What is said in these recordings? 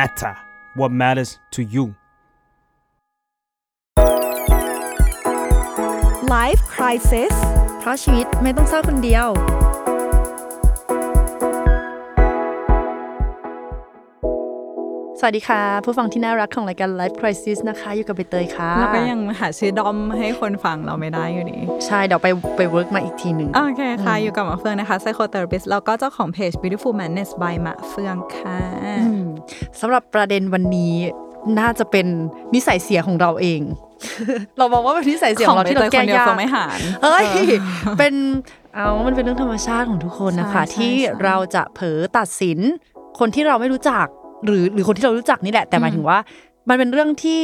matter, what matters to you. Life Crisis เพราะชีวิตไม่ต้องเศร้าคนเดียวสวัสดีค่ะผู้ฟังที่น่ารักของรายการ Life Crisis นะคะอยู่กับใบเตยค่ะเราก็ยังหาชื่อดอมให้คนฟังเราไม่ได้อยู่นี่ใช่เดี๋ยวไปเวิร์กมาอีกทีหนึ่งโอเคค่ะอยู่กับหมอเฟืองนะคะ psychotherapist แล้วก็เจ้าของเพจ Beautiful Madness by หมอเฟืองค่ะสำหรับประเด็นวันนี้น่าจะเป็นนิสัยเสียของเราเองเราบอกว่าเป็นนิสัยเสียของเราที่เราแก้ยากเฮ้ยเป็นมันเป็นเรื่องธรรมชาติของทุกคนนะคะที่เราจะเผลอตัดสินคนที่เราไม่รู้จักหรือคนที่เรารู้จักนี่แหละแต่หมายถึงว่ามันเป็นเรื่องที่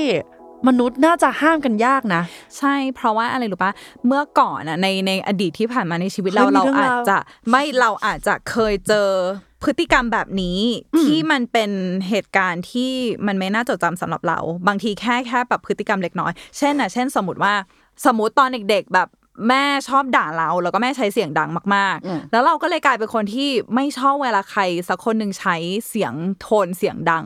มนุษย์น่าจะห้ามกันยากนะใช่เพราะว่าอะไรรู้ป่ะเมื่อก่อนน่ะในอดีตที่ผ่านมาในชีวิตเราอาจจะเคยเจอพฤติกรรมแบบนี้ที่มันเป็นเหตุการณ์ที่มันไม่น่าจดจำสำหรับเราบางทีแค่แบบพฤติกรรมเล็กน้อยเช่นสมมติตอนเด็กๆแบบแม่ชอบด่าเราแล้วก็แม่ใช้เสียงดังมากๆแล้วเราก็เลยกลายเป็นคนที่ไม่ชอบเวลาใครสักคนนึงใช้เสียงโทนเสียงดัง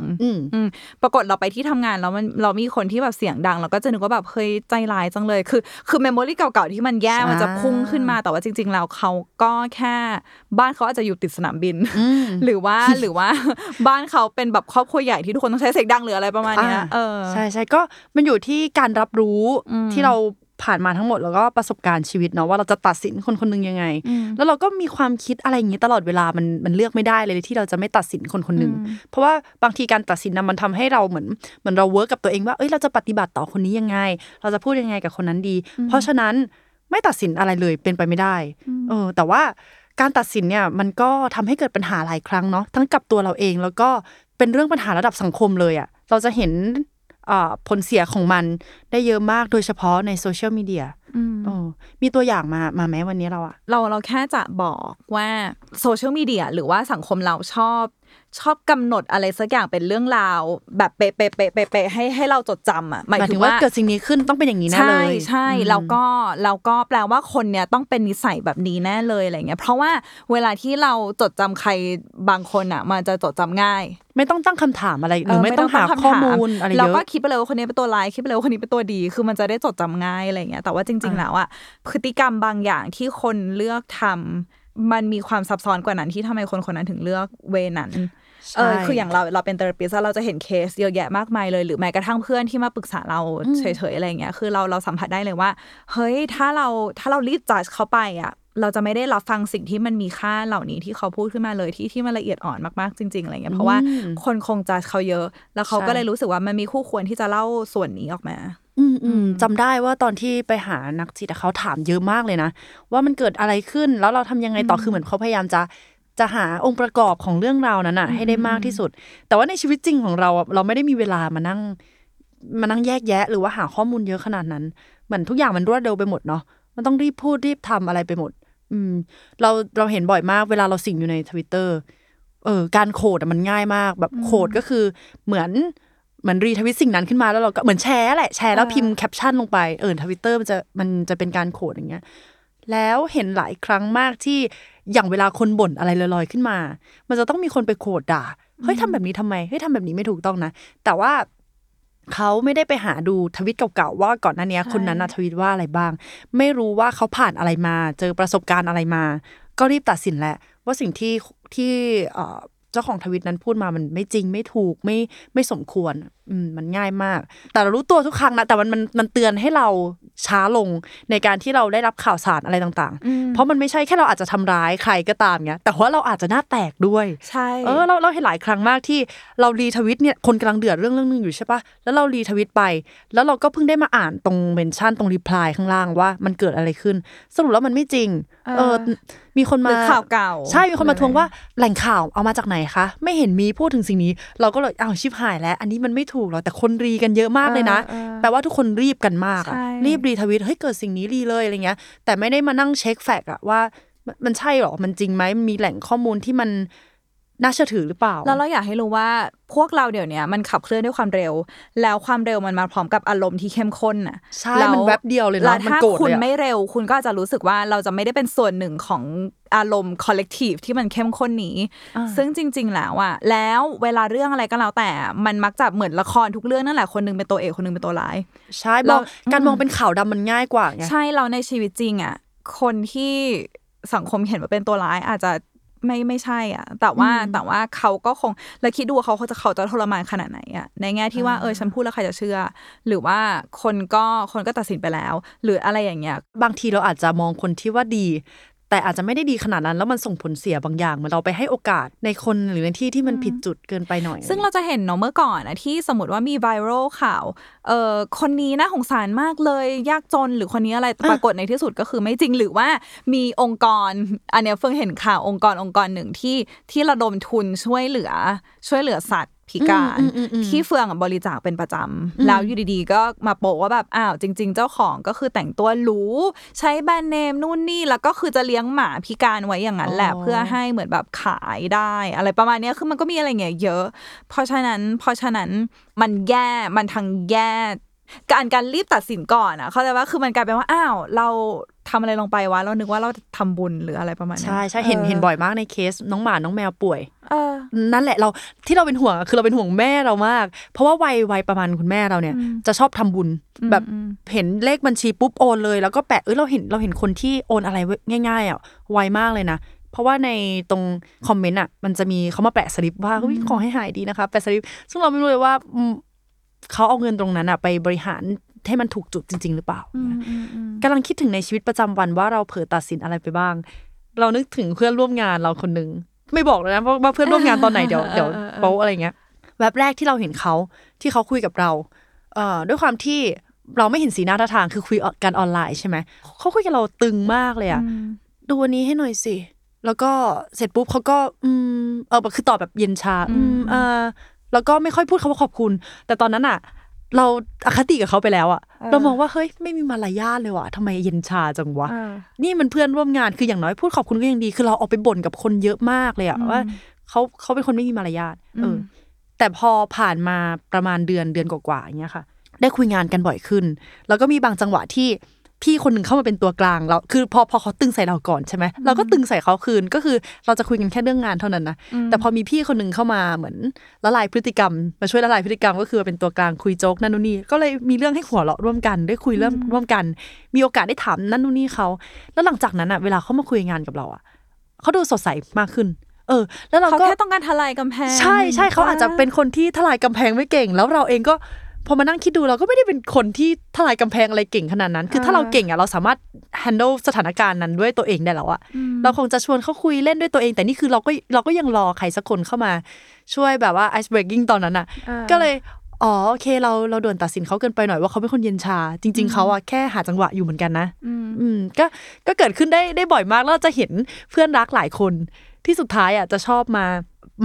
ปรากฏเราไปที่ทำงานแล้วเรามีคนที่แบบเสียงดังเราก็จะนึกว่าแบบเฮ้ยใจร้ายจังเลยคือเมมโมรี่เก่าๆที่มันแย่มันจะพุ่งขึ้นมาแต่ว่าจริงๆแล้วเขาก็แค่บ้านเขาอาจจะอยู่ติดสนามบินหรือว่าบ้านเขาเป็นแบบครอบครัวใหญ่ที่ทุกคนต้องใช้เสียงดังหรืออะไรประมาณนี้ใช่ๆก็มันอยู่ที่การรับรู้ที่เราผ่านมาทั้งหมดแล้วก็ประสบการณ์ชีวิตเนาะว่าเราจะตัดสินคนคนนึงยังไงแล้วเราก็มีความคิดอะไรอย่างนี้ตลอดเวลามันเลือกไม่ได้เลยที่เราจะไม่ตัดสินคนคนนึงเพราะว่าบางทีการตัดสินน่ะมันทำให้เราเหมือนเราเวิร์กกับตัวเองว่าเอ้ยเราจะปฏิบัติต่อคนนี้ยังไงเราจะพูดยังไงกับคนนั้นดีเพราะฉะนั้นไม่ตัดสินอะไรเลยเป็นไปไม่ได้แต่ว่าการตัดสินเนี่ยมันก็ทำให้เกิดปัญหาหลายครั้งเนาะทั้งกับตัวเราเองแล้วก็เป็นเรื่องปัญหาระดับสังคมเลยอ่ะเราจะเห็นผลเสียของมันได้เยอะมากโดยเฉพาะในโซเชียลมีเดียมีตัวอย่างมาแม้วันนี้เราแค่จะบอกว่าโซเชียลมีเดียหรือว่าสังคมเราชอบกำหนดอะไรสักอย่างเป็นเรื่องราวแบบเป๊ะๆๆๆๆให้เราจดจำอ่ะหมายถึงว่าเกิดสิ่งนี้ขึ้นต้องเป็นอย่างนี้แน่เลยใช่ๆแล้วก็แปลว่าคนเนี่ยต้องเป็นนิสัยแบบนี้แน่เลยอะไรเงี้ยเพราะว่าเวลาที่เราจดจำใครบางคนอ่ะมันจะจดจำง่ายไม่ต้องตั้งคำถามอะไรหรือไม่ต้องหาข้อมูลอะไรเยอะแล้วก็คิดไปเลยว่าคนนี้เป็นตัวร้ายคิดไปเลยว่าคนนี้เป็นตัวดีคือมันจะได้จดจำง่ายอะไรเงี้ยแต่ว่าจริงๆแล้วอ่ะพฤติกรรมบางอย่างที่คนเลือกทำมันมีความซับซ้อนกว่านั้นที่ทำไมคนนั้นถึงเลือกเวนั้นคืออย่างเราเป็นเทอราปิสต์เราจะเห็นเคสเยอะแยะมากมายเลยหรือแม้กระทั่งเพื่อนที่มาปรึกษาเราเฉยๆอะไรอย่างเงี้ยคือเราสัมผัสได้เลยว่าเฮ้ยถ้าเรารีบจัดเขาไปอ่ะเราจะไม่ได้รับฟังสิ่งที่มันมีค่าเหล่านี้ที่เขาพูดขึ้นมาเลยที่มันละเอียดอ่อนมากๆจริงๆอะไรเงี้ยเพราะว่าคนคงจัดเขาเยอะแล้วเขาก็เลยรู้สึกว่ามันมีคู่ควรที่จะเล่าส่วนนี้ออกมาจำได้ว่าตอนที่ไปหานักจิตเขาถามเยอะมากเลยนะว่ามันเกิดอะไรขึ้นแล้วเราทำยังไงต่อคือเหมือนเขาพยายามจะหาองค์ประกอบของเรื่องราวนั้นน่ะให้ได้มากที่สุดแต่ว่าในชีวิตจริงของเราเราไม่ได้มีเวลามานั่งแยกแยะหรือว่าหาข้อมูลเยอะขนาดนั้นเหมือนทุกอย่างมันรวดเร็วไปหมดเนาะมันต้องรีบพูดรีบทำอะไรไปหมดเราเห็นบ่อยมากเวลาเราสิงอยู่ใน Twitter การโคดมันง่ายมากแบบโคดก็คือเหมือนรีทวิตสิ่งนั้นขึ้นมาแล้วเราก็เหมือนแชร์แหละแชร์แล้วพิมพ์แคปชั่นลงไปTwitter มันจะเป็นการโคดอย่างเงี้ยแล้วเห็นหลายครั้งมากที่อย่างเวลาคนบ่นอะไรลอยๆขึ้นมามันจะต้องมีคนไปโกรธด่าเฮ้ยทำแบบนี้ทำไมเฮ้ยทำแบบนี้ไม่ถูกต้องนะแต่ว่าเขาไม่ได้ไปหาดูทวิตเก่าๆว่าก่อนหน้านี้คนนั้นทวิตว่าอะไรบ้างไม่รู้ว่าเขาผ่านอะไรมาเจอประสบการณ์อะไรมาก็รีบตัดสินแหละว่าสิ่งที่เจ้าของทวิตนั้นพูดมามันไม่จริงไม่ถูกไม่สมควรมันง่ายมากแต่เรารู้ตัวทุกครั้งนะแต่มันเตือนให้เราช้าลงในการที่เราได้รับข่าวสารอะไรต่างๆเพราะมันไม่ใช่แค่เราอาจจะทำร้ายใครก็ตามเงี้ยแต่ว่าเราอาจจะหน้าแตกด้วยใช่เราเห็นหลายครั้งมากที่เรารีทวิตเนี่ยคนกำลังเดือดเรื่องนึงอยู่ใช่ป่ะแล้วเรารีทวิตไปแล้วเราก็เพิ่งได้มาอ่านตรงเมนชั่นตรงรีプライข้างล่างว่ามันเกิดอะไรขึ้นสรุปแล้วมันไม่จริงมีคนมาข่าวเก่าใช่มีคนมาทวงว่าแหล่งข่าวเอามาจากไหนคะไม่เห็นมีพูดถึงสิ่งนี้เราก็เลยอ้าวชิบหายแล้วอันนี้มันไม่ถูกหรอแต่คนรีกันเยอะมากเลยนะแปลว่าทุกคนรีบกันมากอ่ะรีบรีทวิตเฮ้ยเกิดสิ่งนี้รีเลยอะไรเงี้ยแต่ไม่ได้มานั่งเช็คแฟกต์อ่ะว่ามันใช่หรอมันจริงมั้ยมีแหล่งข้อมูลที่มัน น่าเชื่อถือหรือเปล่าแล้วเราอยากให้รู้ว่าพวกเราเดี๋ยวนี้มันขับเคลื่อนด้วยความเร็วแล้วความเร็วมันมาพร้อมกับอารมณ์ที่เข้มข้นน่ะใช่มันแวบเดียวเลยนะมันโกรธเลยอ่ะถ้าคุณไม่เร็วคุณก็จะรู้สึกว่าเราจะไม่ได้เป็นส่วนหนึ่งของอารมณ์ collective ที่มันเข้มข้นนี้ซึ่งจริงๆแล้วอ่ะแล้วเวลาเรื่องอะไรก็แล้วแต่มันมักจะเหมือนละครทุกเรื่องนั่นแหละคนนึงเป็นตัวเอกคนนึงเป็นตัวร้ายใช่เราการมองเป็นขาวดำมันง่ายกว่าไงใช่เราในชีวิตจริงอ่ะคนที่สังคมเห็นว่าเป็นตัวร้ายอาจจะไม่ใช่อ่ะแต่ว่าเขาก็คงแล้วคิดดูเขาจะทรมานขนาดไหนอ่ะในแง่ที่ว่าฉันพูดแล้วใครจะเชื่อหรือว่าคนก็ตัดสินไปแล้วหรืออะไรอย่างเงี้ยบางทีเราอาจจะมองคนที่ว่าดีแต่อาจจะไม่ได้ดีขนาดนั้นแล้วมันส่งผลเสียบางอย่างเหมือนเราไปให้โอกาสในคนหรือในที่ที่มันผิดจุดเกินไปหน่อยซึ่งเราจะเห็นเนาะเมื่อก่อนนะที่สมมติว่ามีไวรัลข่าวคนนี้น่าสงสารมากเลยยากจนหรือคนนี้อะไรปรากฏในที่สุดก็คือไม่จริงหรือว่ามีองค์กรอันนี้เพิ่งเห็นข่าวองค์กรหนึ่งที่ระดมทุนช่วยเหลือสัตว์พิการที่เฟืองบริจาคเป็นประจำแล้วอยู่ดีๆก็มาโปะว่าแบบอ้าวจริงๆเจ้าของก็คือแต่งตัวหรูใช้แบรนด์เนมนู่นนี่แล้วก็คือจะเลี้ยงหมาพิการไว้อย่างนั้นแหละเพื่อให้เหมือนแบบขายได้อะไรประมาณนี้คือมันก็มีอะไรเงี้ยเยอะเพราะฉะนั้นมันแย่มันทั้งแย่การรีบตัดสินก่อนอ่ะเข้าใจว่าคือมันกลายเป็นว่าอ้าวเราทำอะไรลงไปวะเรานึกว่าเราทำบุญหรืออะไรประมาณนี้ใช่ๆเห็นบ่อยมากในเคสน้องหมาน้องแมวป่วยนั่นแหละเราที่เราเป็นห่วงคือเราเป็นห่วงแม่เรามากเพราะว่าวัยประมาณคุณแม่เราเนี่ยจะชอบทำบุญแบบเห็นเลขบัญชีปุ๊บโอนเลยแล้วก็แปะเราเห็นคนที่โอนอะไรง่ายๆอ่ะไวมากเลยนะเพราะว่าในตรงคอมเมนต์อ่ะมันจะมีเขามาแปะสลิปว่าขอให้หายดีนะคะแปะสลิปซึ่งเราไม่รู้เลยว่าเขาเอาเงินตรงนั้นอะไปบริหารให้มันถูกจุดจริงๆหรือเปล่ากำลังคิดถึงในชีวิตประจำวันว่าเราเผลอตัดสินอะไรไปบ้างเรานึกถึงเพื่อนร่วมงานเราคนนึงไม่บอกเลยนะว่าเพื่อนร่วมงานตอนไหนเดี๋ยวโป๊ะอะไรเงี้ยแวบแรกที่เราเห็นเขาที่เขาคุยกับเราด้วยความที่เราไม่เห็นสีหน้าท่าทางคือคุยกันออนไลน์ใช่ไหมเขาคุยกับเราตึงมากเลยอะดูวันนี้ให้หน่อยสิแล้วก็เสร็จปุ๊บเขาก็คือตอบแบบเย็นชาแล้วก็ไม่ค่อยพูดคำว่าขอบคุณแต่ตอนนั้นอ่ะเราอคติกับเขาไปแล้วอ่ะเรามองว่าเฮ้ยไม่มีมารยาทเลยว่ะทำไมเย็นชาจังวะนี่มันเพื่อนร่วมงานคืออย่างน้อยพูดขอบคุณก็ยังดีคือเราออกไปบ่นกับคนเยอะมากเลยอ่ะว่าเขาเป็นคนไม่มีมารยาทแต่พอผ่านมาประมาณเดือนกว่าๆอย่างเงี้ยค่ะได้คุยงานกันบ่อยขึ้นแล้วก็มีบางจังหวะที่พี่คนนึงเข้ามาเป็นตัวกลางเราคือพอเขาตึงใส่เราก่อนใช่ไหมเราก็ตึงใส่เขาคืนก็คือเราจะคุยกันแค่เรื่องงานเท่านั้นนะแต่พอมีพี่คนนึงเข้ามาเหมือนละลายพฤติกรรมมาช่วยละลายพฤติกรรมก็คือมาเป็นตัวกลางคุยโจ๊กนั่นนู่นนี่ก็เลยมีเรื่องให้หัวเราะร่วมกันได้คุยเรื่องร่วมกันมีโอกาสได้ถามนั่นนู่นนี่เขาแล้วหลังจากนั้นอ่ะเวลาเขามาคุยงานกับเราอ่ะเขาดูสดใสมากขึ้นแล้วเราก็เขาแค่ต้องการทลายกำแพงใช่เขาอาจจะเป็นคนที่ทลายกำแพงไม่เก่งแล้วเราเองก็พอมานั่งคิดดูเราก็ไม่ได้เป็นคนที่ทลายกำแพงอะไรเก่งขนาดนั้นคือถ้าเราเก่งอ่ะเราสามารถ handle สถานการณ์นั้นด้วยตัวเองได้แล้วอ่ะเราคงจะชวนเขาคุยเล่นด้วยตัวเองแต่นี่คือเราก็ยังรอใครสักคนเข้ามาช่วยแบบว่า ice breaking ตอนนั้นอ่ะก็เลยโอเคเราด่วนตัดสินเขาเกินไปหน่อยว่าเขาเป็นคนเย็นชาจริงๆเขาอ่ะแค่หาจังหวะอยู่เหมือนกันนะก็เกิดขึ้นได้บ่อยมากแล้วจะเห็นเพื่อนรักหลายคนที่สุดท้ายอ่ะจะชอบ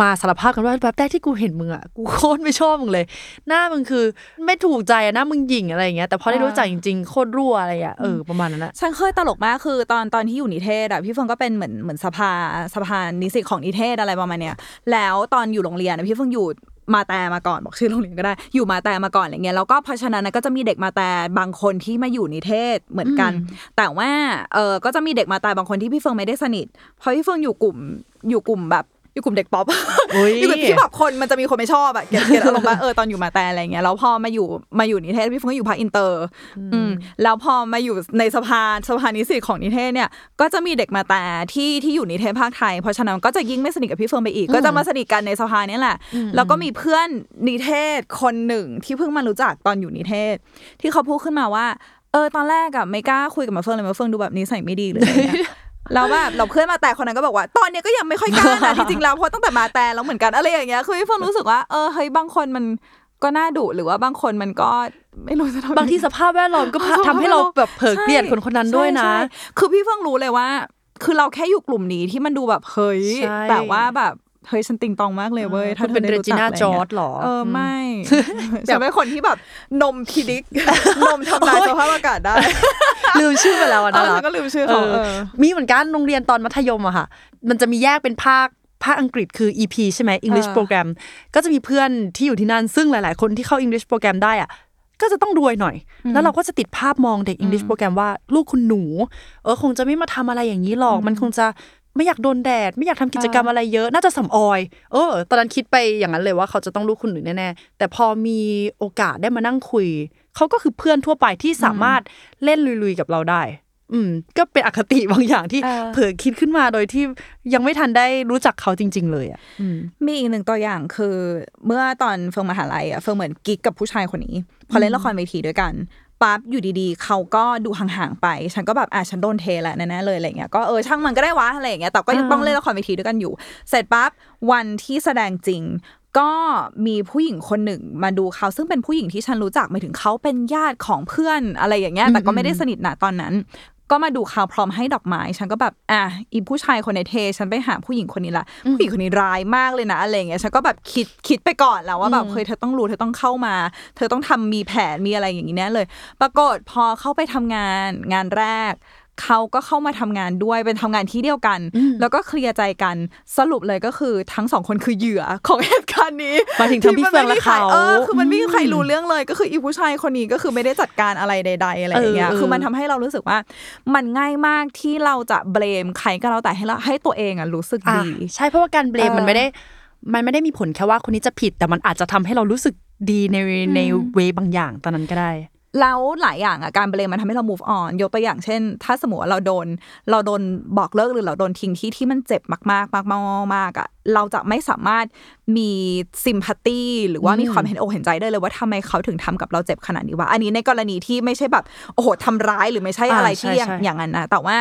มาสารภาพกันว่าแบบแรกที่กูเห็นมึงอ่ะกูโคตรไม่ชอบมึงเลยหน้ามึงคือไม่ถูกใจอ่ะหน้ามึงหยิ่งอะไรอย่างเงี้ยแต่พอได้รู้จักจริงๆโคตรรั่วอะไรอ่ะประมาณนั้นแหละฉันเคยตลกมากคือตอนที่อยู่นิเทศอ่ะพี่เฟิงก็เป็นเหมือนสภานิสิตของนิเทศอะไรประมาณเนี้ยแล้วตอนอยู่โรงเรียนนะพี่เฟิงอยู่มาแต่มาก่อนบอกชื่อโรงเรียนก็ได้อยู่มาแต่มาก่อนอะไรเงี้ยแล้วก็เพราะฉะนั้นก็จะมีเด็กมาแต่บางคนที่มาอยู่นิเทศเหมือนกันแต่ว่าก็จะมีเด็กมาแต่บางคนที่พี่เฟิงไม่ได้สนิทเพราะพี่เฟิงอยู่กลุ่มแบบอยู่กลุ่มเด็กป๊อปอยู่กับที่แบบคนมันจะมีคนไม่ชอบอะเกลียดอารมณ์ว่าตอนอยู่มาแต่อะไรเงี้ยแล้วพอมาอยู่นิเทศพี่เฟิงก็อยู่ภาคอินเตอร์แล้วพอมาอยู่ในสภานิสิตของนิเทศเนี่ยก็จะมีเด็กมาแต่ที่อยู่นิเทศภาคไทยเพราะฉะนั้นก็จะยิ่งไม่สนิทกับพี่เฟิงไปอีกก็จะมาสนิทกันในสภานี่แหละแล้วก็มีเพื่อนนิเทศคนหนึ่งที่เพิ่งมารู้จักตอนอยู่นิเทศที่เขาพูดขึ้นมาว่าตอนแรกอะไม่กล้าคุยกับมาเฟิงเลยมาเฟิงดูแบบนิสัยไม่ดีเลยเราแบบเราเพื่อนมาแต่คนนั้นก็บอกว่าตอนนี้ก็ยังไม่ค่อยกล้านะจริงๆแล้วเพราะตั้งแต่มาแต่แล้วเหมือนกันอะไรอย่างเงี้ยคือพี่เฟิงรู้สึกว่าเฮ้ยบางคนมันก็น่าดุหรือว่าบางคนมันก็ไม่รู้จะทำบางทีสภาพแวดล้อมก็ทำให้เราแบบเผลอเกลียดคนคนนั้นด้วยนะคือพี่เฟิงรู้เลยว่าคือเราแค่อยู่กลุ่มนี้ที่มันดูแบบเฮ้ยแต่ว่าแบบเฮ้ยฉันติงตองมากเลยเว้ยถ้าเป็นเรจิน่าจอร์จหรอไม่แต่เป็นคนที่แบบนมพิลิกนมทำลายสภาพอากาศได้ลืมชื่อไปแล้วนะก็ลืมชื่อเขามีเหมือนกันโรงเรียนตอนมัธยมอะค่ะมันจะมีแยกเป็นภาค ภาคอังกฤษคือ EP ใช่ไหม English Program ก็จะมีเพื่อนที่อยู่ที่นั่นซึ่งหลายๆคนที่เข้า English Program ได้อ่ะก็จะต้องรวยหน่อยแล้วเราก็จะติดภาพมองเด็ก English Program ว่าลูกคุณหนูคงจะไม่มาทำอะไรอย่างนี้หรอกมันคงจะไม่อยากโดนแดดไม่อยากทำกิจกรรมอะไรเยอะน่าจะสำออยตอนนั้นคิดไปอย่างนั้นเลยว่าเขาจะต้องลูกคุณหนูแน่ๆแต่พอมีโอกาสได้มานั่งคุยเขาก็คือเพื่อนทั่วไปที่สามารถเล่นลุยๆกับเราได้ก็เป็นอคติบางอย่างที่เผลอคิดขึ้นมาโดยที่ยังไม่ทันได้รู้จักเขาจริงๆเลยอ่ะมีอีกหนึ่งตัวอย่างคือเมื่อตอนเฟิร์นมหาลัยอ่ะเฟิร์นเหมือนกิ๊กกับผู้ชายคนนี้พอเล่นละครเวทีด้วยกันปั๊บอยู่ดีๆเขาก็ดูห่างๆไปฉันก็แบบฉันโดนเทแหละแน่ๆเลยอะไรเงี้ยก็ช่างมันก็ได้วะอะไรเงี้ยแต่ก็ยังต้องเล่นละครเวทีด้วยกันอยู่เสร็จปั๊บวันที่แสดงจริงก็มีผู้หญิงคนหนึ่งมาดูเขาซึ่งเป็นผู้หญิงที่ฉันรู้จักไม่ถึงเขาเป็นญาติของเพื่อนอะไรอย่างเงี้ยแต่ก็ไม่ได้สนิทนะตอนนั้นก็มาดูเขาพร้อมให้ดอกไม้ฉันก็แบบอีผู้ชายคนในเทฉันไปหาผู้หญิงคนนี้ละผู้หญิงคนนี้ร้ายมากเลยนะอะไรเงี้ยฉันก็แบบคิดไปก่อนแล้วว่าแบบเฮ้ยเธอต้องรู้เธอต้องเข้ามาเธอต้องทำมีแผนมีอะไรอย่างนี้แน่เลยปรากฏพอเข้าไปทำงานแรกเขาก็เข้ามาทำงานด้วยเป็นทำงานที่เดียวกันแล้วก็เคลียร์ใจกันสรุปเลยก็คือทั้งสองคนคือเหยื่อของเหตุการณ์นี้มาถึงทั้งพี่เฟื่องและเขาคือมันไม่มีใครรู้เรื่องเลยก็คืออีผู้ชายคนนี้ก็คือไม่ได้จัดการอะไรใดๆอะไรอย่างเงี้ยคือมันทำให้เรารู้สึกว่ามันง่ายมากที่เราจะเบลมใครก็แล้วแต่ให้ตัวเองรู้สึกดีใช่เพราะว่าการเบลมมันไม่ได้มีผลแค่ว่าคนนี้จะผิดแต่มันอาจจะทำให้เรารู้สึกดีในเวบางอย่างตอนนั้นก็ได้แล้วหลายอย่างการเบลมมันทำให้เรา move on ยกตัวอย่างเช่นถ้าสมมติว่าเราโดนบอกเลิกหรือเราโดนทิ้งที่มันเจ็บมากๆมากๆเราจะไม่สามารถมีซิมพัตตีหรือว่ามีความเห็นอกเห็นใจได้เลยว่าทำไมเขาถึงทำกับเราเจ็บขนาดนี้วะอันนี้ในกรณีที่ไม่ใช่แบบโอ้โหทำร้ายหรือไม่ใช่อะไรที่อย่างนั้นนะแต่ว่า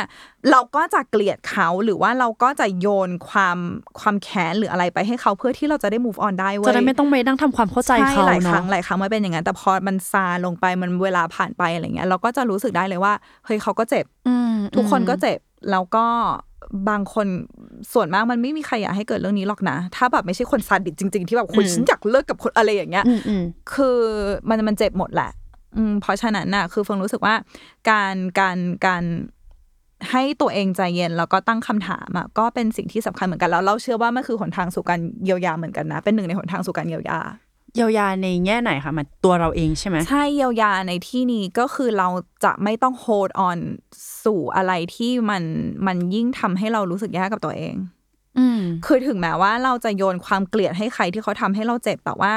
เราก็จะเกลียดเขาหรือว่าเราก็จะโยนความแค้นหรืออะไรไปให้เขาเพื่อที่เราจะได้ move on ได้เว้ยจะได้ไม่ต้องไปนั่งทำความเข้าใจเขาหลายครั้งมันเป็นอย่างนั้นแต่พอมันซาลงไปมันเวลาผ่านไปอะไรเงี้ยเราก็จะรู้สึกได้เลยว่าเฮ้ยเขาก็เจ็บทุกคนก็เจ็บแล้วก็บางคนส่วนมากมันไม่มีใครอยากให้เกิดเรื่องนี้หรอกนะถ้าแบบไม่ใช่คนซาดิสจริงๆที่แบบคนฉันอยากเลิกกับคนอะไรอย่างเงี้ยคือมันเจ็บหมดแหละเพราะฉะนั้นน่ะคือฟังรู้สึกว่าการให้ตัวเองใจเย็นแล้วก็ตั้งคำถามอ่ะก็เป็นสิ่งที่สำคัญเหมือนกันแล้วเราเชื่อว่ามันคือหนทางสู่การเยียวยาเหมือนกันนะเป็นหนึ่งในหนทางสู่การเยียวยาในแง่ไหนคะมันตัวเราเองใช่ไหมใช่เยียวยาในที่นี้ก็คือเราจะไม่ต้อง hold on สู่อะไรที่มันยิ่งทำให้เรารู้สึกแย่กับตัวเองคือถึงแม้ว่าเราจะโยนความเกลียดให้ใครที่เขาทำให้เราเจ็บแต่ว่า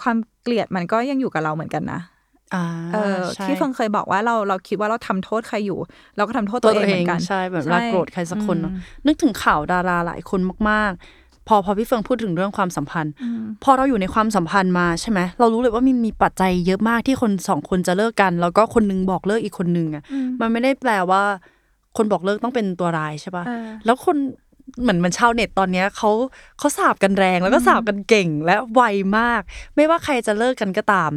ความเกลียดมันก็ยังอยู่กับเราเหมือนกันนะที่เฟิงเคยบอกว่าเราคิดว่าเราทำโทษใครอยู่เราก็ทำโทษตัวเองเหมือนกันใช่แบบเราโกรธใครสักคนนึกถึงข่าวดาราหลายคนมากๆพอพี่เฟืองพูดถึงเรื่องความสัมพันธ์พอเราอยู่ในความสัมพันธ์มาใช่ไหมเรารู้เลยว่ามีปัจจัยเยอะมากที่คนสองคนจะเลิกกันแล้วก็คนนึงบอกเลิกอีกคนนึงอ่ะมันไม่ได้แปลว่าคนบอกเลิกต้องเป็นตัวร้ายใช่ป่ะแล้วคนเหมือนชาวเน็ตตอนเนี้ยเขาสาบกันแรงแล้วก็สาบกันเก่งและไวมากไม่ว่าใครจะเลิกกันก็ตาม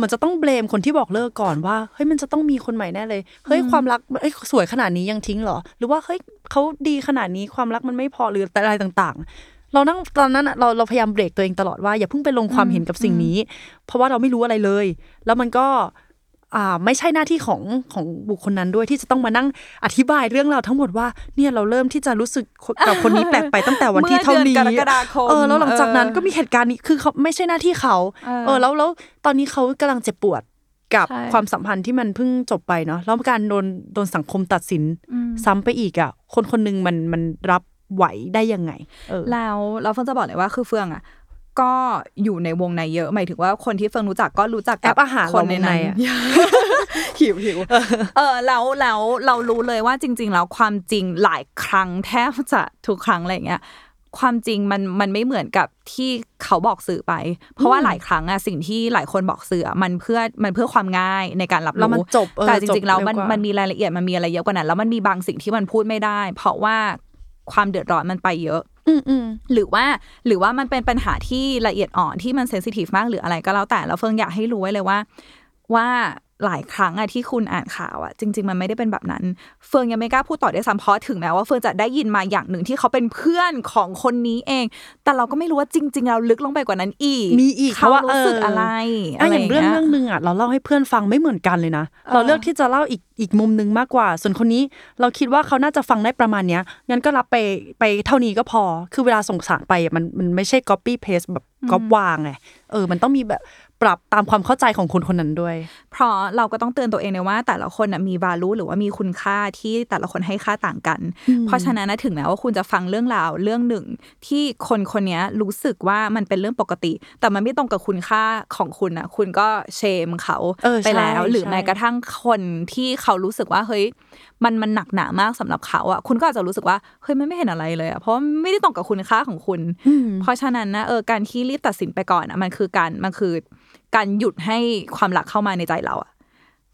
มันจะต้องเบลมคนที่บอกเลิกก่อนว่าเฮ้ยมันจะต้องมีคนใหม่แน่เลยเฮ้ยความรักเอ้ยสวยขนาดนี้ยังทิ้งเหรอหรือว่าเฮ้ยเขาดีขนาดนี้ความรักมันไม่พอหรืออะไรต่างเรานั่งตอนนั้นเราพยายามเบรกตัวเองตลอดว่าอย่าเพิ่งไปลงความเห็นกับสิ่งนี้เพราะว่าเราไม่รู้อะไรเลยแล้วมันก็ไม่ใช่หน้าที่ของบุคคลนั้นด้วยที่จะต้องมานั่งอธิบายเรื่องเราทั้งหมดว่าเนี่ยเราเริ่มที่จะรู้สึกกับคนนี้แปลกไปตั้งแต่วันที่เท่านี้แล้วหลังจากนั้นก็มีเหตุการณ์นี้คือเขาไม่ใช่หน้าที่เขาแล้วตอนนี้เขากำลังเจ็บปวดกับความสัมพันธ์ที่มันเพิ่งจบไปเนาะแล้วการโดนสังคมตัดสินซ้ำไปอีกอ่ะคนคนนึงมันรับไหวได้ยังไงแล้วเราเฟื่องจะบอกเลยว่าคือเฟื่องอ่ะก็อยู่ในวงในเยอะหมายถึงว่าคนที่เฟื่องรู้จักก็รู้จักกับคนในหิวแล้วเรารู้เลยว่าจริงๆแล้วความจริงหลายครั้งแทบจะทุกครั้งอะไรอย่างเงี้ยความจริงมันไม่เหมือนกับที่เขาบอกสื่อไปเพราะว่าหลายครั้งอะสิ่งที่หลายคนบอกสื่อมันเพื่อความง่ายในการรับรู้แต่จริงๆแล้วมันมีรายละเอียดมันมีอะไรเยอะกว่านั้นแล้วมันมีบางสิ่งที่มันพูดไม่ได้เพราะว่าความเดือดร้อนมันไปเยอะหรือว่ามันเป็นปัญหาที่ละเอียดอ่อนที่มันเซนซิทีฟมากหรืออะไรก็แล้วแต่เราเฟิงอยากให้รู้ไว้เลยว่า หลายครั้งอะที่คุณอ่านข่าวอะจริงๆมันไม่ได้เป็นแบบนั้นเฟืองยังไม่กล้าพูดต่อด้วยซ้ำเพราะถึงแม้ว่าเฟืองจะได้ยินมาอย่างหนึ่งที่เขาเป็นเพื่อนของคนนี้เองแต่เราก็ไม่รู้ว่าจริงๆเราลึกลงไปกว่านั้นอีกมีอีกเขารู้สึกอะไรอย่างเรื่องนึงอะเราเล่าให้เพื่อนฟังไม่เหมือนกันเลยนะเราเลือกที่จะเล่าอีกมุมนึงมากกว่าส่วนคนนี้เราคิดว่าเขาน่าจะฟังได้ประมาณเนี้ยงั้นก็รับไปเท่านี้ก็พอคือเวลาส่งสารไปมันไม่ใช่ copy paste แบบก๊อปวางไงมันต้องมีแบบปรับตามความเข้าใจของคนคนนั้นด้วยเพราะเราก็ต้องเตือนตัวเองเลยว่าแต่ละคนมี value หรือว่ามีคุณค่าที่แต่ละคนให้ค่าต่างกันเพราะฉะนั้นนะถึงแม้ว่าคุณจะฟังเรื่องราวเรื่องหนึ่งที่คนคนนี้รู้สึกว่ามันเป็นเรื่องปกติแต่มันไม่ตรงกับคุณค่าของคุณนะคุณก็เชมเขาไปแล้วหรือแม้กระทั่งคนที่เขารู้สึกว่าเฮ้ยมันหนักหนามากสำหรับเขาอ่ะคุณก็อาจจะรู้สึกว่าเฮ้ยมันไม่เห็นอะไรเลยอ่ะเพราะไม่ได้ตรงกับคุณค่าของคุณเพราะฉะนั้นนะการที่รีบตัดสินไปก่อนอ่ะมันคือการหยุดให้ความรักเข้ามาในใจเราอ่ะ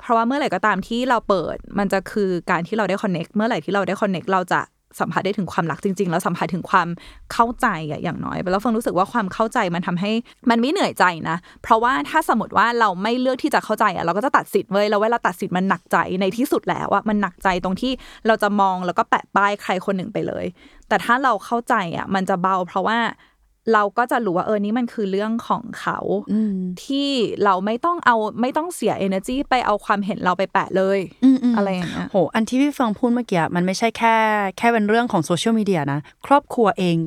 เพราะว่าเมื่อไหร่ก็ตามที่เราเปิดมันจะคือการที่เราได้คอนเนคเมื่อไหร่ที่เราได้คอนเนคเราจะสัมผัสได้ถึงความรักจริงๆแล้วสัมผัสถึงความเข้าใจอย่างน้อยแล้วฟังรู้สึกว่าความเข้าใจมันทำให้มันไม่เหนื่อยใจนะเพราะว่าถ้าสมมติว่าเราไม่เลือกที่จะเข้าใจเราก็จะตัดสินแล้วเวลาตัดสินมันหนักใจในที่สุดแล้วมันหนักใจตรงที่เราจะมองแล้วก็แปะป้ายใครคนหนึ่งไปเลยแต่ถ้าเราเข้าใจมันจะเบาเพราะว่าเราก็จะรู้ว่านี่มันคือเรื่องของเขาที่เราไม่ต้องเสีย energy ไปเอาความเห็นเราไปแปะเลยอะไรอย่างเงี้ยโหอันที่พี่ฟังพูดเมื่อกี้มันไม่ใช่แค่เป็นเรื่องของโซเชียลมีเดียนะครอบครัวเอง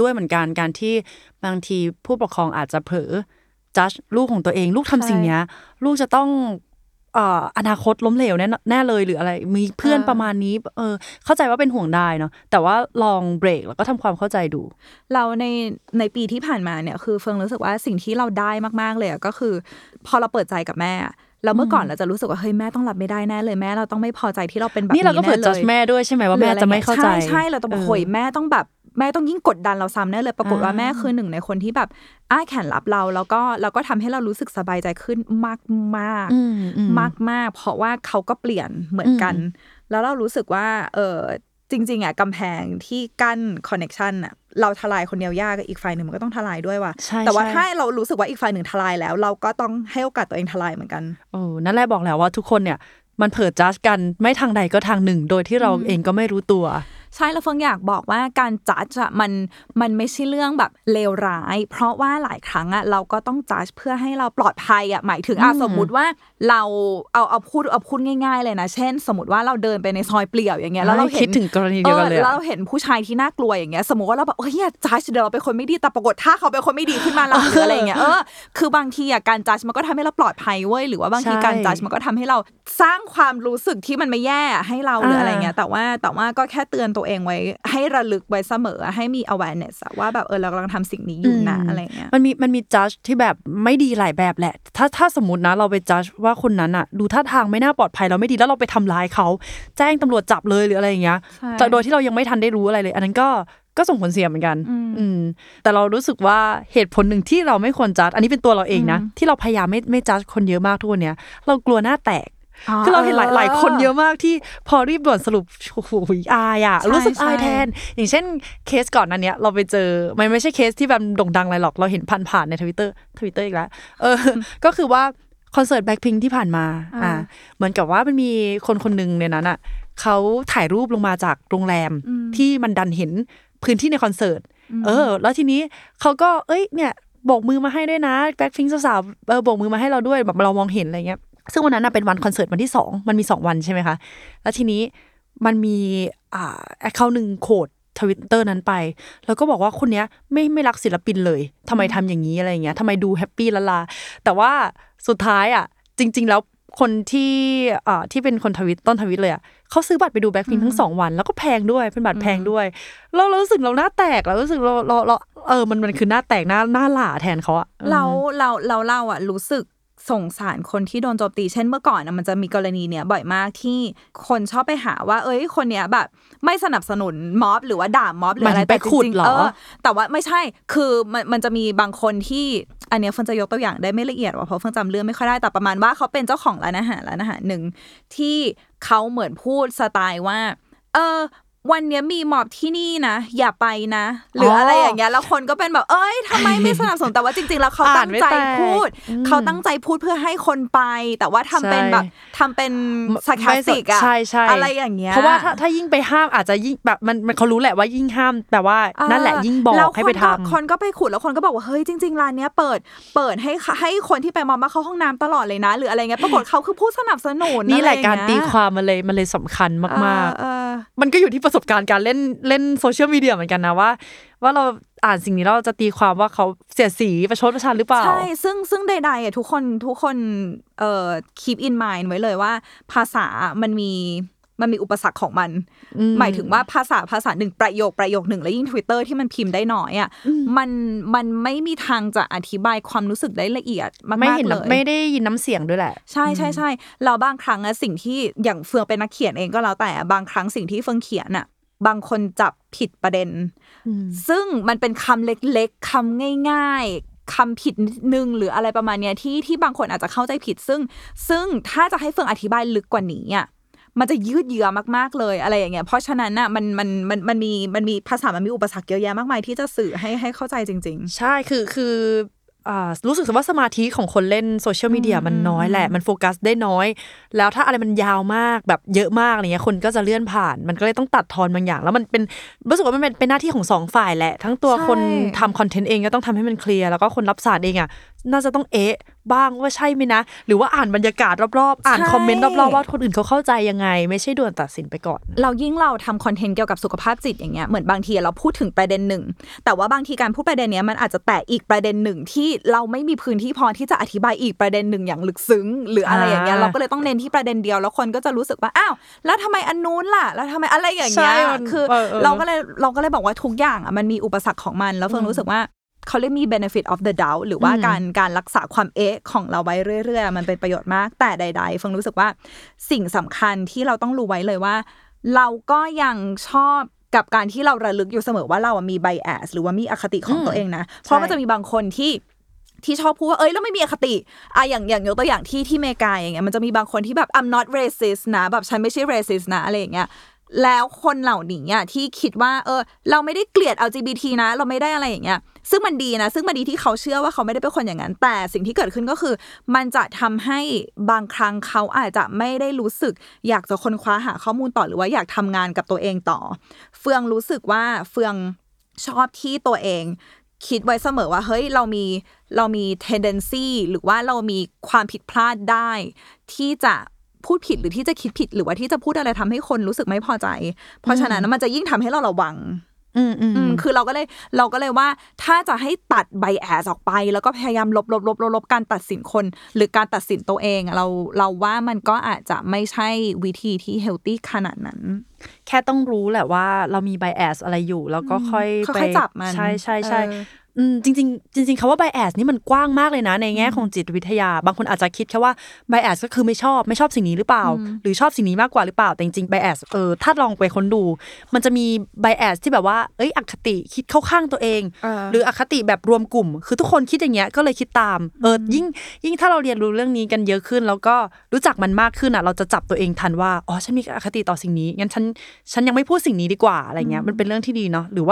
ด้วยเหมือนกันการที่บางทีผู้ปกครองอาจจะเผลอจัดลูกของตัวเองลูกทำสิ่งเนี้ยลูกจะต้องอนาคตล้มเหลวแน่เลยหรืออะไรมีเพื่อนประมาณนี้เข้าใจว่าเป็นห่วงได้เนาะแต่ว่าลองเบรกแล้วก็ทำความเข้าใจดูเราในปีที่ผ่านมาเนี่ยคือเฟืองรู้สึกว่าสิ่งที่เราได้มากๆเลยก็คือพอเราเปิดใจกับแม่แล้วเมื่อก่อนเราจะรู้สึกว่าเฮ้ยแม่ต้องรับไม่ได้แน่เลยแม่เราต้องไม่พอใจที่เราเป็นแบบนี้นี่เราก็เปิดจัดแม่ด้วยใช่ไหมว่าแม่จะไม่เข้าใจใช่เราต้องโวยแม่ต้องแบบแม่ต้องยิ่งกดดันเราซ้ำแน่เลยปรากฏว่าแม่คือหนึ่งในคนที่แบบแขนรับเราแล้วก็ทำให้เรารู้สึกสบายใจขึ้นมากมากมากๆเพราะว่าเขาก็เปลี่ยนเหมือนกันแล้วเรารู้สึกว่าจริงๆกำแพงที่กั้นคอนเนคชันเราทลายคนเดียวยากอีกฝ่ายหนึ่งมันก็ต้องทลายด้วยว่ะแต่ว่าถ้าเรารู้สึกว่าอีกฝ่ายหนึ่งทลายแล้วเราก็ต้องให้โอกาสตัวเองทลายเหมือนกันนั่นแหละบอกแล้วว่าทุกคนเนี่ยมันเผลอจัดกันไม่ทางใดก็ทางหนึ่งโดยที่เราเองก็ไม่รู้ตัวใช่แล้วเฟิงอยากบอกว่าการจัดมันไม่ใช่เรื่องแบบเลวร้ายเพราะว่าหลายครั้งเราก็ต้องจัดเพื่อให้เราปลอดภัยหมายถึงสมมุติว่าเราเอาพูดง่ายๆเลยนะเช่นสมมติว่าเราเดินไปในซอยเปลี่ยวอย่างเงี้ยแล้วเราเห็นถึงกรณีเดียวกันเลยเราเห็นผู้ชายที่น่ากลัวอย่างเงี้ยสมมติว่าเราแบบเฮ้ยจัดเดี๋ยวเราเป็นคนไม่ดีแต่ปรากฏถ้าเขาเป็นคนไม่ดีขึ้นมาเราหรืออะไรเงี้ยคือบางทีการจัดมันก็ทำให้เราปลอดภัยเว้ยหรือว่าบางทีการจัดมันก็ทำให้เราสร้างความรู้สึกที่มันไม่แย่ให้เราหรืออะไรเงี้ยแต่ว่าก็แค่เตือนตัวเองไว้ให้ระลึกไว้เสมอให้มี awareness ว่าแบบเรากำลังทำสิ่งนี้อยู่นะอะไรเงี้ยมันมี judge ที่แบบไม่ดีหลายแบบแหละถ้าสมมตินะเราไป judge ว่าคนนั้นอ่ะดูท่าทางไม่น่าปลอดภัยเราไม่ดีแล้วเราไปทำร้ายเขาแจ้งตำรวจจับเลยหรืออะไรอย่างเงี้ยแต่โดยที่เรายังไม่ทันได้รู้อะไรเลยอันนั้นก็ส่งผลเสียเหมือนกันแต่เรารู้สึกว่าเหตุผลหนึ่งที่เราไม่ควร judge อันนี้เป็นตัวเราเองนะที่เราพยายามไม่ judge คนเยอะมากทุกวันเนี้ยเรากลัวหน้าแตกคือเราเห็นหลายคนเยอะมากที่พอรีบด่วนสรุปโอ้โหอายอ่ะรู้สึกอายแทนอย่างเช่นเคสก่อนนั้นเนี้ยเราไปเจอมันไม่ใช่เคสที่แบบโด่งดังอะไรหรอกเราเห็นผ่านในทวิตเตอร์อีกแล้วก็คือว่าคอนเสิร์ตแบล็คพิงค์ที่ผ่านมาเหมือนกับว่ามันมีคนคนนึงในนั้นอ่ะเขาถ่ายรูปลงมาจากโรงแรมที่มันดันเห็นพื้นที่ในคอนเสิร์ตแล้วทีนี้เขาก็เนี่ยโบกมือมาให้ด้วยนะแบล็คพิงค์สาวๆโบกมือมาให้เราด้วยแบบเรามองเห็นอะไรเงี้ยซึ่งวันนั้นเป็นวันคอนเสิร์ตวันที่2มันมี2วันใช่ไหมคะแล้วทีนี้มันมีแอคเคาท์นึงโคด Twitter นั้นไปแล้วก็บอกว่าคนเนี้ยไม่รักศิลปินเลยทำไมทำอย่างนี้อะไรอย่างเงี้ยทำไมดูแฮปปี้ละลาแต่ว่าสุดท้ายจริงๆแล้วคนที่เป็นคนต้นทวิตเลยเขาซื้อบัตรไปดูแบล็คพิงค์ทั้ง2วันแล้วก็แพงด้วยเป็นบัตรแพงด้วยเรารู้สึกเราหน้าแตกเรารู้สึกเรามันคือหน้าแตกหน้าหล่าแทนเขาเรารู้สึกสงสารคนที่โดนโจมตีเช่นเมื่อก่อนมันจะมีกรณีเนี่ยบ่อยมากที่คนชอบไปหาว่าคนเนี้ยแบบไม่สนับสนุนม็อบหรือว่าด่าม็อบหรืออะไรแต่จริงๆแต่ว่าไม่ใช่คือมันจะมีบางคนที่อันเนี้ยเฟิร์นจะยกตัวอย่างได้ไม่ละเอียดว่าเพราะเฟิร์นจำเรื่องไม่ค่อยได้แต่ประมาณว่าเขาเป็นเจ้าของร้านอาหารหนึ่งที่เขาเหมือนพูดสไตล์ว่า วันนี้มีมอบที่นี่นะอย่าไปนะหรืออะไรอย่างเงี้ยแล้วคนก็เป็นแบบเอ้ยทำไมไม่สนับสนุนแต่ว่าจริงๆแล้วเขาตั้งใจพูดเขาตั้งใจพูดเพื่อให้คนไปแต่ว่าทำเป็นแบบทำเป็นสักคาสิกอะอะไรอย่างเงี้ยเพราะว่าถ้ายิ่งไปห้ามอาจจะยิ่งแบบมันเขารู้แหละว่ายิ่งห้ามแต่ว่านั่นแหละยิ่งบอกให้ไปทำคนก็ไปขุดแล้วคนก็บอกว่าเฮ้ยจริงๆร้านเนี้ยเปิดให้คนที่ไปมอบมาเข้าห้องน้ำตลอดเลยนะหรืออะไรเงี้ยปรากฏเขาคือผู้สนับสนุนนี่แหละการตีความมันเลยสำคัญมากๆมันก็อยู่ที่ประสบการณ์การเล่นโซเชียลมีเดียเหมือนกันนะว่าเราอ่านสิ่งนี้เราจะตีความว่าเขาเสียสีประชดประชันหรือเปล่าใช่ซึ่งใดๆอ่ะทุกคนkeep in mind ไว้เลยว่าภาษามันมีอุปสรรคของมันหมายถึงว่าภาษาหนึ่งประโยคหนึ่งแล้วยิ่ง Twitter ที่มันพิมพ์ได้น้อยอ่ะมันไม่มีทางจะอธิบายความรู้สึกได้ละเอียดมากๆเลยไม่ได้ยินน้ำเสียงด้วยแหละใช่ๆๆเราบางครั้งนะสิ่งที่อย่างเฟืองเป็นนักเขียนเองก็แล้วแต่บางครั้งสิ่งที่เฟืองเขียนน่ะบางคนจับผิดประเด็นซึ่งมันเป็นคำเล็กๆคำง่ายๆคำผิดนึงหรืออะไรประมาณเนี้ยที่บางคนอาจจะเข้าใจผิดซึ่งถ้าจะให้เฟืองอธิบายลึกกว่านี้อ่ะมันจะยืดเยื้อมากๆเลยอะไรอย่างเงี้ยเพราะฉะนั้นน่ะมันมีภาษามันมีอุปสรรคเยอะแยะมากมายที่จะสื่อให้เข้าใจจริงๆใช่คือรู้สึกว่าสมาธิของคนเล่นโซเชียลมีเดียมันน้อยแหละมันโฟกัสได้น้อยแล้วถ้าอะไรมันยาวมากแบบเยอะมากอะไรเงี้ยคนก็จะเลื่อนผ่านมันก็เลยต้องตัดทอนบางอย่างแล้วมันเป็นรู้สึกว่ามันเป็นหน้าที่ของ2ฝ่ายแหละทั้งตัวคนทำคอนเทนต์เองก็ต้องทำให้มันเคลียร์แล้วก็คนรับสารเองอ่ะน่าจะต้องเอ๊ะบ้างว่าใช่มั้ยนะหรือว่าอ่านบรรยากาศรอบๆอ่านคอมเมนต์รอบๆว่าคนอื่นเขาเข้าใจยังไงไม่ใช่ด่วนตัดสินไปก่อนเรายิ่งเราทำคอนเทนต์เกี่ยวกับสุขภาพจิตอย่างเงี้ยเหมือนบางทีเราพูดถึงประเด็นหนึ่งแต่ว่าบางทีการพูดประเด็นเนี้ยมันอาจจะแตะอีกประเด็นหนึ่งที่เราไม่มีพื้นที่พอที่จะอธิบายอีกประเด็นหนึ่งอย่างลึกซึ้งหรืออะไรอย่างเงี้ยเราก็เลยต้องเน้นที่ประเด็นเดียวแล้วคนก็จะรู้สึกว่าอ้าวแล้วทำไมอันนู้นล่ะแล้วทำไมอะไรอย่างเงี้ยคือเราก็เลยบอกว่าทุกอย่างอ่ะมันมีอุปสรรคของมันแล้วเฟิร์นรู้สึกว่าเขาเรียกมี benefit of the doubt หรือว่าการรักษาความเอ๊ะของเราไว้เรื่อยๆมันเป็นประโยชน์มากแต่ใดๆเฟิร์นรู้สึกว่าสิ่งสำคัญที่เราต้องรู้ไว้เลยว่าเราก็ยังชอบกับการที่เราระลึกอยู่เสมอว่าเรามี bias หรือว่ามีอคติของตัวเองนะเพราะว่าจะมีบางคนที่ชอบพูดว่าเอ้ยแล้วไม่มีอคติอ่ะอย่างยกตัวอย่างที่เมกาอย่างเงี้ยมันจะมีบางคนที่แบบ I'm not racist นะแบบฉันไม่ใช่ racist นะอะไรอย่างเงี้ยแล้วคนเหล่านี้อ่ะที่คิดว่าเราไม่ได้เกลียด LGBT นะเราไม่ได้อะไรอย่างเงี้ยซึ่งมันดีนะซึ่งมันดีที่เขาเชื่อว่าเขาไม่ได้เป็นคนอย่างนั้นแต่สิ่งที่เกิดขึ้นก็คือมันจะทำให้บางครั้งเขาอาจจะไม่ได้รู้สึกอยากจะค้นคว้าหาข้อมูลต่อหรือว่าอยากทำงานกับตัวเองต่อเฟืองรู้สึกว่าเฟืองชอบที่ตัวเองคิดไว้เสมอว่าเฮ้ยเรามี tendency หรือว่าเรามีความผิดพลาดได้ที่จะพูดผิดหรือที่จะคิดผิดหรือว่าที่จะพูดอะไรทำให้คนรู้สึกไม่พอใจเพราะฉะนั้นมันจะยิ่งทำให้เราระวังคือเราก็เลยว่าถ้าจะให้ตัด bias ออกไปแล้วก็พยายามลบการตัดสินคนหรือการตัดสินตัวเองเราว่ามันก็อาจจะไม่ใช่วิธีที่เฮลตี้ขนาดนั้นแค่ต้องรู้แหละว่าเรามี bias อะไรอยู่แล้วก็ค่อยไปจับมันใช่ๆๆจริงๆคำว่า bias นี่มันกว้างมากเลยนะในแง่ของจิตวิทยาบางคนอาจจะคิดแค่ว่า bias ก็คือไม่ชอบสิ่งนี้หรือเปล่าหรือชอบสิ่งนี้มากกว่าหรือเปล่าแต่จริงๆ bias ถ้าลองไปค้นดูมันจะมี bias ที่แบบว่าเอ้ยอคติคิดเข้าข้างตัวเองหรืออคติแบบรวมกลุ่มคือทุกคนคิดอย่างเงี้ยก็เลยคิดตามยิ่งถ้าเราเรียนรู้เรื่องนี้กันเยอะขึ้นแล้วก็รู้จักมันมากขึ้นอ่ะเราจะจับตัวเองทันว่าอ๋อฉันมีอคติต่อสิ่งนี้งั้นฉันยังไม่พูดสิ่งนี้ดีกว่าอะไรเงี้ยมันเป็นเรื่องที่ดีเนาะหรือ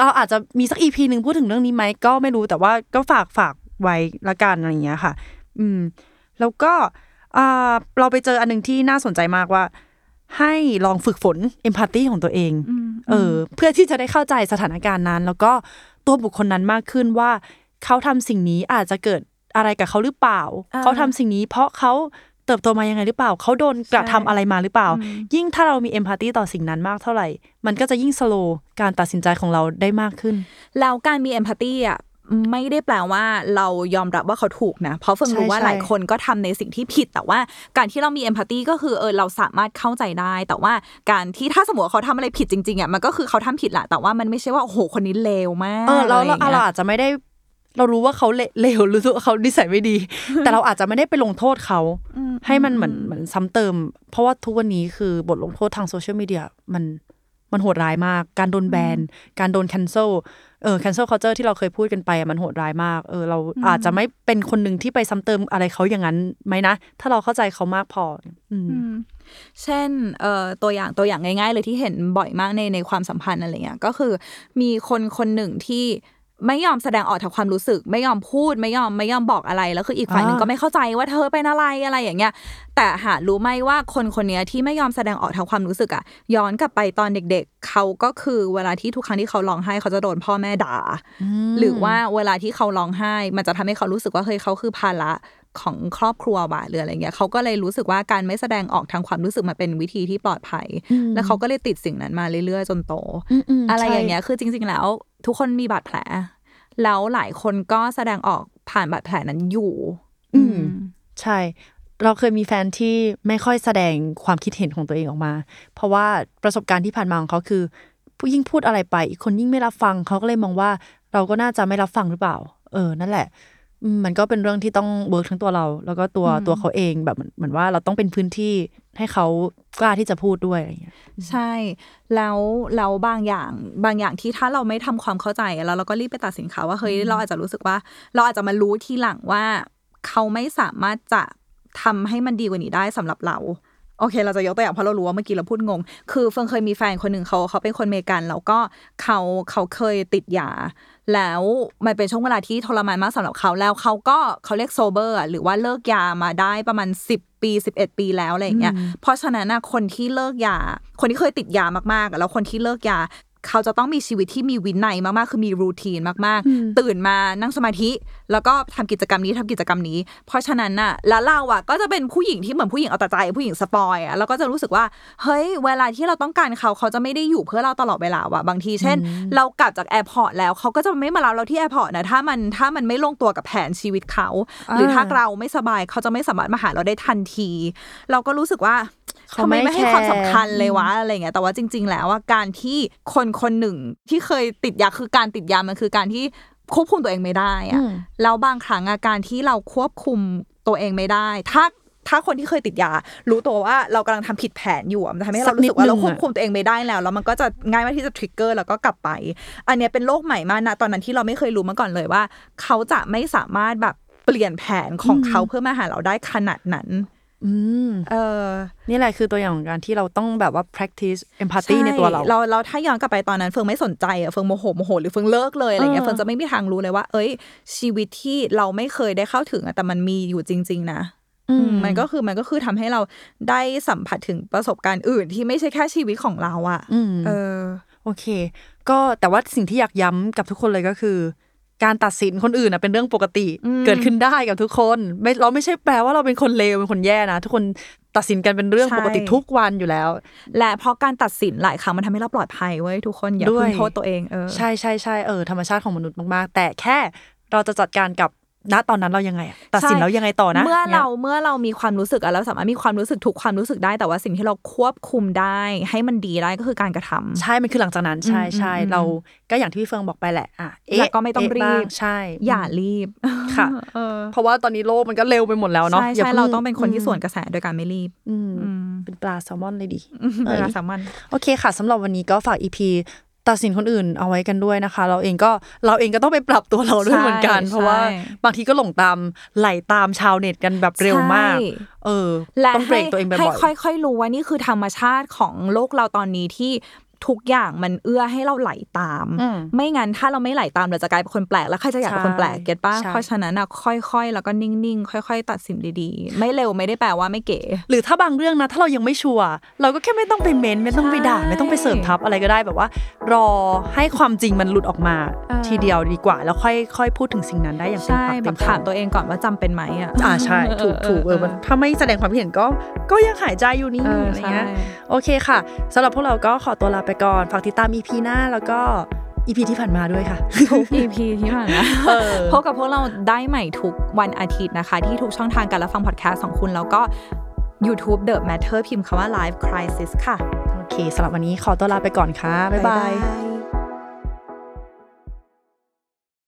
เราอาจจะมีสัก EP นึงพูดถึงเรื่องนี้ไหมก็ไม่รู้แต่ว่าก็ฝากไว้ละกันอะไรอย่างเงี้ยค่ะแล้วก็เราไปเจออันนึงที่น่าสนใจมากว่าให้ลองฝึกฝน empathy ของตัวเองเพื่อที่จะได้เข้าใจสถานการณ์นั้นแล้วก็ตัวบุคคลนั้นมากขึ้นว่าเขาทำสิ่งนี้อาจจะเกิดอะไรกับเขาหรือเปล่าเขาทำสิ่งนี้เพราะเขาเติบโตมายังไงหรือเปล่าเขาโดนกระทำอะไรมาหรือเปล่ายิ่งถ้าเรามีเอมพาธีต่อสิ่งนั้นมากเท่าไหร่มันก็จะยิ่งสโลว์การตัดสินใจของเราได้มากขึ้นแล้วการมีเอมพาธีอ่ะไม่ได้แปลว่าเรายอมรับว่าเขาถูกนะเพราะเฟิร์นรู้ว่าหลายคนก็ทำในสิ่งที่ผิดแต่ว่าการที่เรามีเอมพาธีก็คือเราสามารถเข้าใจได้แต่ว่าการที่ถ้าสมมติเขาทำอะไรผิดจริงๆอ่ะมันก็คือเขาทำผิดแหละแต่ว่ามันไม่ใช่ว่าโอ้โหคนนี้เลวมากเราอาจจะไม่ได้เรารู้ว่าเขาเลวรู้ว่าเขานิสัยไม่ดีแต่เราอาจจะไม่ได้ไปลงโทษเขาให้มันเหมือนซ้ำเติมเพราะว่าทุกวันนี้คือบทลงโทษทางโซเชียลมีเดียมันโหดร้ายมากการโดนแบนการโดนแคนเซิลcancel culture ที่เราเคยพูดกันไปมันโหดร้ายมากเราอาจจะไม่เป็นคนนึงที่ไปซ้ำเติมอะไรเขาอย่างนั้นไหมนะถ้าเราเข้าใจเขามากพอ เช่นตัวอย่างง่ายๆเลยที่เห็นบ่อยมากในความสัมพันธ์อะไรเงี้ยก็คือมีคนหนึ่งที่ไม่ยอมแสดงออกทางความรู้สึกไม่ยอมพูดไม่ยอมบอกอะไรแล้วคืออีกฝ่ายนึงก็ไม่เข้าใจว่าเธอเป็นอะไรอย่างเงี้ยแต่หารู้ไหมว่าคนนี้ที่ไม่ยอมแสดงออกทางความรู้สึกอ่ะย้อนกลับไปตอนเด็กๆเขาก็คือเวลาที่ทุกครั้งที่เขาร้องไห้เขาจะโดนพ่อแม่ด่าหรือว่าเวลาที่เขาร้องไห้มันจะทำให้เขารู้สึกว่าเฮ้ยเขาคือภาระของครอบครัวว่ะหรืออะไรเงี้ยเขาก็เลยรู้สึกว่าการไม่แสดงออกทางความรู้สึกมันเป็นวิธีที่ปลอดภัยแล้วเขาก็เลยติดสิ่งนั้นมาเรื่อยๆจนโตอะไรอย่างเงี้ยคือจริงๆแล้วทุกคนมีบาดแผลแล้วหลายคนก็แสดงออกผ่านบาดแผลนั้นอยู่ใช่เราเคยมีแฟนที่ไม่ค่อยแสดงความคิดเห็นของตัวเองออกมาเพราะว่าประสบการณ์ที่ผ่านมาของเขาคือยิ่งพูดอะไรไปอีกคนยิ่งไม่รับฟังเขาก็เลยมองว่าเราก็น่าจะไม่รับฟังหรือเปล่านั่นแหละมันก็เป็นเรื่องที่ต้องเวิร์กทั้งตัวเราแล้วก็ตัวเขาเองแบบเหมือนว่าเราต้องเป็นพื้นที่ให้เขากล้าที่จะพูดด้วยอะไรอย่างเงี้ยใช่แล้วบางอย่างที่ถ้าเราไม่ทำความเข้าใจแล้วเราก็รีบไปตัดสินเขาว่าเฮ้ยเราอาจจะรู้สึกว่าเราอาจจะมารู้ทีหลังว่าเขาไม่สามารถจะทำให้มันดีกว่านี้ได้สำหรับเราโอเคเราจะยกตัวอย่างเพราะเรารู้ว่าเมื่อกี้เราพูดงงคือเฟิร์นเคยมีแฟนคนหนึ่งเขาเป็นคนอเมริกันแล้วก็เขาเคยติดยาแล้วมันเป็นช่วงเวลาที่ทรมานมากสำหรับเขาแล้วเขาก็เขาเรียกโซเบอร์หรือว่าเลิกยามาได้ประมาณ10ปี11ปีแล้วอะไรอย่างเงี้ยเพราะฉะนั้นนะคนที่เลิกยาคนที่เคยติดยามากๆแล้วคนที่เลิกยาเขาจะต้องมีชีวิตที่มีวินัยมากๆคือมีรูทีนมากๆตื่นมานั่งสมาธิแล้วก็ทำกิจกรรมนี้เพราะฉะนั้นน่ะแล้วเราอ่ะก็จะเป็นผู้หญิงที่เหมือนผู้หญิงเอาแต่ใจผู้หญิงสปอยอ่ะแล้วก็จะรู้สึกว่าเฮ้ยเวลาที่เราต้องการเขาจะไม่ได้อยู่เพื่อเราตลอดเวลาว่ะบางทีเช่นเรากลับจากแอร์พอร์ตแล้วเขาก็จะไม่มารับเราที่แอร์พอร์ตนะถ้ามันไม่ลงตัวกับแผนชีวิตเขาหรือถ้าเราไม่สบายเขาจะไม่สามารถมาหาเราได้ทันทีเราก็รู้สึกว่าทำไมไม่ให้ความสำคัญเลยวะอะไรเงี้ยแต่ว่าจริงๆแล้วว่าการที่คนหนึ่งที่เคยติดยาคือการติดยามันคือการที่ควบคุมตัวเองไม่ได้อะแล้วบางครั้งอาการที่เราควบคุมตัวเองไม่ได้ถ้าคนที่เคยติดยารู้ตัวว่าเรากำลังทำผิดแผนอยู่มันทำให้เรารู้สึกว่าเราควบคุมตัวเองไม่ได้แล้วมันก็จะง่ายมากที่จะทริกเกอร์แล้วก็กลับไปอันเนี้ยเป็นโรคใหม่มากนะตอนนั้นที่เราไม่เคยรู้มาก่อนเลยว่าเขาจะไม่สามารถแบบเปลี่ยนแผนของเขาเพื่อมาหาเราได้ขนาดนั้นนี่แหละคือตัวอย่างของการที่เราต้องแบบว่า practice empathy ในตัวเราถ้าย้อนกลับไปตอนนั้นเฟิร์นไม่สนใจอ่ะเฟิร์นโมโหหรือเฟิร์นเลิกเลยอะไรเงี้ยเฟิร์นจะไม่มีทางรู้เลยว่าเอ้ยชีวิตที่เราไม่เคยได้เข้าถึงแต่มันมีอยู่จริงๆนะมันก็คือทำให้เราได้สัมผัสถึงประสบการณ์อื่นที่ไม่ใช่แค่ชีวิตของเราอ่ะโอเคก็แต่ว่าสิ่งที่อยากย้ำกับทุกคนเลยก็คือการตัดสินคนอื่นเป็นเรื่องปกติเกิดขึ้นได้กับทุกคนเราไม่ใช่แปลว่าเราเป็นคนเลวเป็นคนแย่นะทุกคนตัดสินกันเป็นเรื่องปกติทุกวันอยู่แล้วและเพราะการตัดสินหลายครั้งมันทำให้เราปลอดภัยเว้ยทุกคนอย่าพึ่งโทษตัวเองใช่ใช่ธรรมชาติของมนุษย์มากๆแต่แค่เราจะจัดการกับณตอนนั้นเรายังไงตัดสินแล้วยังไงต่อนะเมื่อเรามีความรู้สึกเราสามารถมีความรู้สึกทุกความรู้สึกได้แต่ว่าสิ่งที่เราควบคุมได้ให้มันดีได้ก็คือการกระทำใช่มันคือหลังจากนั้นใช่ใช่เราก็อย่างที่พี่เฟืองบอกไปแหละแล้วก็ไม่ต้องรีบใช่อย่ารีบค่ะเพราะว่าตอนนี้โลกมันก็เร็วไปหมดแล้วเนาะใช่เราต้องเป็นคนที่ส่วนกระแสโดยการไม่รีบเป็นปลาแซลมอนเลยดิปลาแซลมอนโอเคค่ะสำหรับวันนี้ก็ฝาก EPตัดสินคนอื่นเอาไว้กันด้วยนะคะเราเองก็ต้องไปปรับตัวเราด้วยเหมือนกันเพราะว่าบางทีก็หลงตามไหลตามชาวเน็ตกันแบบเร็วมากต้องเบรกตัวเองบ่อยๆให้ค่อยๆรู้ว่านี่คือธรรมชาติของโลกเราตอนนี้ที่ทุกอย่างมันเอื้อให้เราไหลตามไม่งั้นถ้าเราไม่ไหลตามเราจะกลายเป็นคนแปลกแล้วใครจะอยากเป็นคนแปลกเก็ทป่ะเพราะฉะนั้นค่อยๆแล้วก็นิ่งๆค่อยๆตัดสินดีๆไม่เร็วไม่ได้แปลว่าไม่เก๋หรือถ้าบางเรื่องนะถ้าเรายังไม่ชัวร์เราก็แค่ไม่ต้องไปเม้นไม่ต้องไปด่าไม่ต้องไปเสริมทับอะไรก็ได้แบบว่ารอให้ความจริงมันหลุดออกมาทีเดียวดีกว่าแล้วค่อยๆพูดถึงสิ่งนั้นได้อย่างเป็นปกติแบบถามตัวเองก่อนว่าจำเป็นไหมใช่ถูกถ้าไม่แสดงความเห็นก็ยังหายใจอยู่นี่อะไรเงี้ยโอเคค่ะสำหรับพวกเราก็ขอตัวลาไปก่อนฝากติดตาม EP หน้าแล้วก็ EP ที่ผ่านมาด้วยค่ะ EP ที่ผ่านมาพบกับพวกเราได้ใหม่ทุกวันอาทิตย์นะคะที่ทุกช่องทางการรับฟังพอดแคสต์ของคุณแล้วก็ YouTube The Matter พิมพ์คำว่า Life Crisis ค่ะโอเคสำหรับวันนี้ขอตัวลาไปก่อนค่ะบ๊ายบาย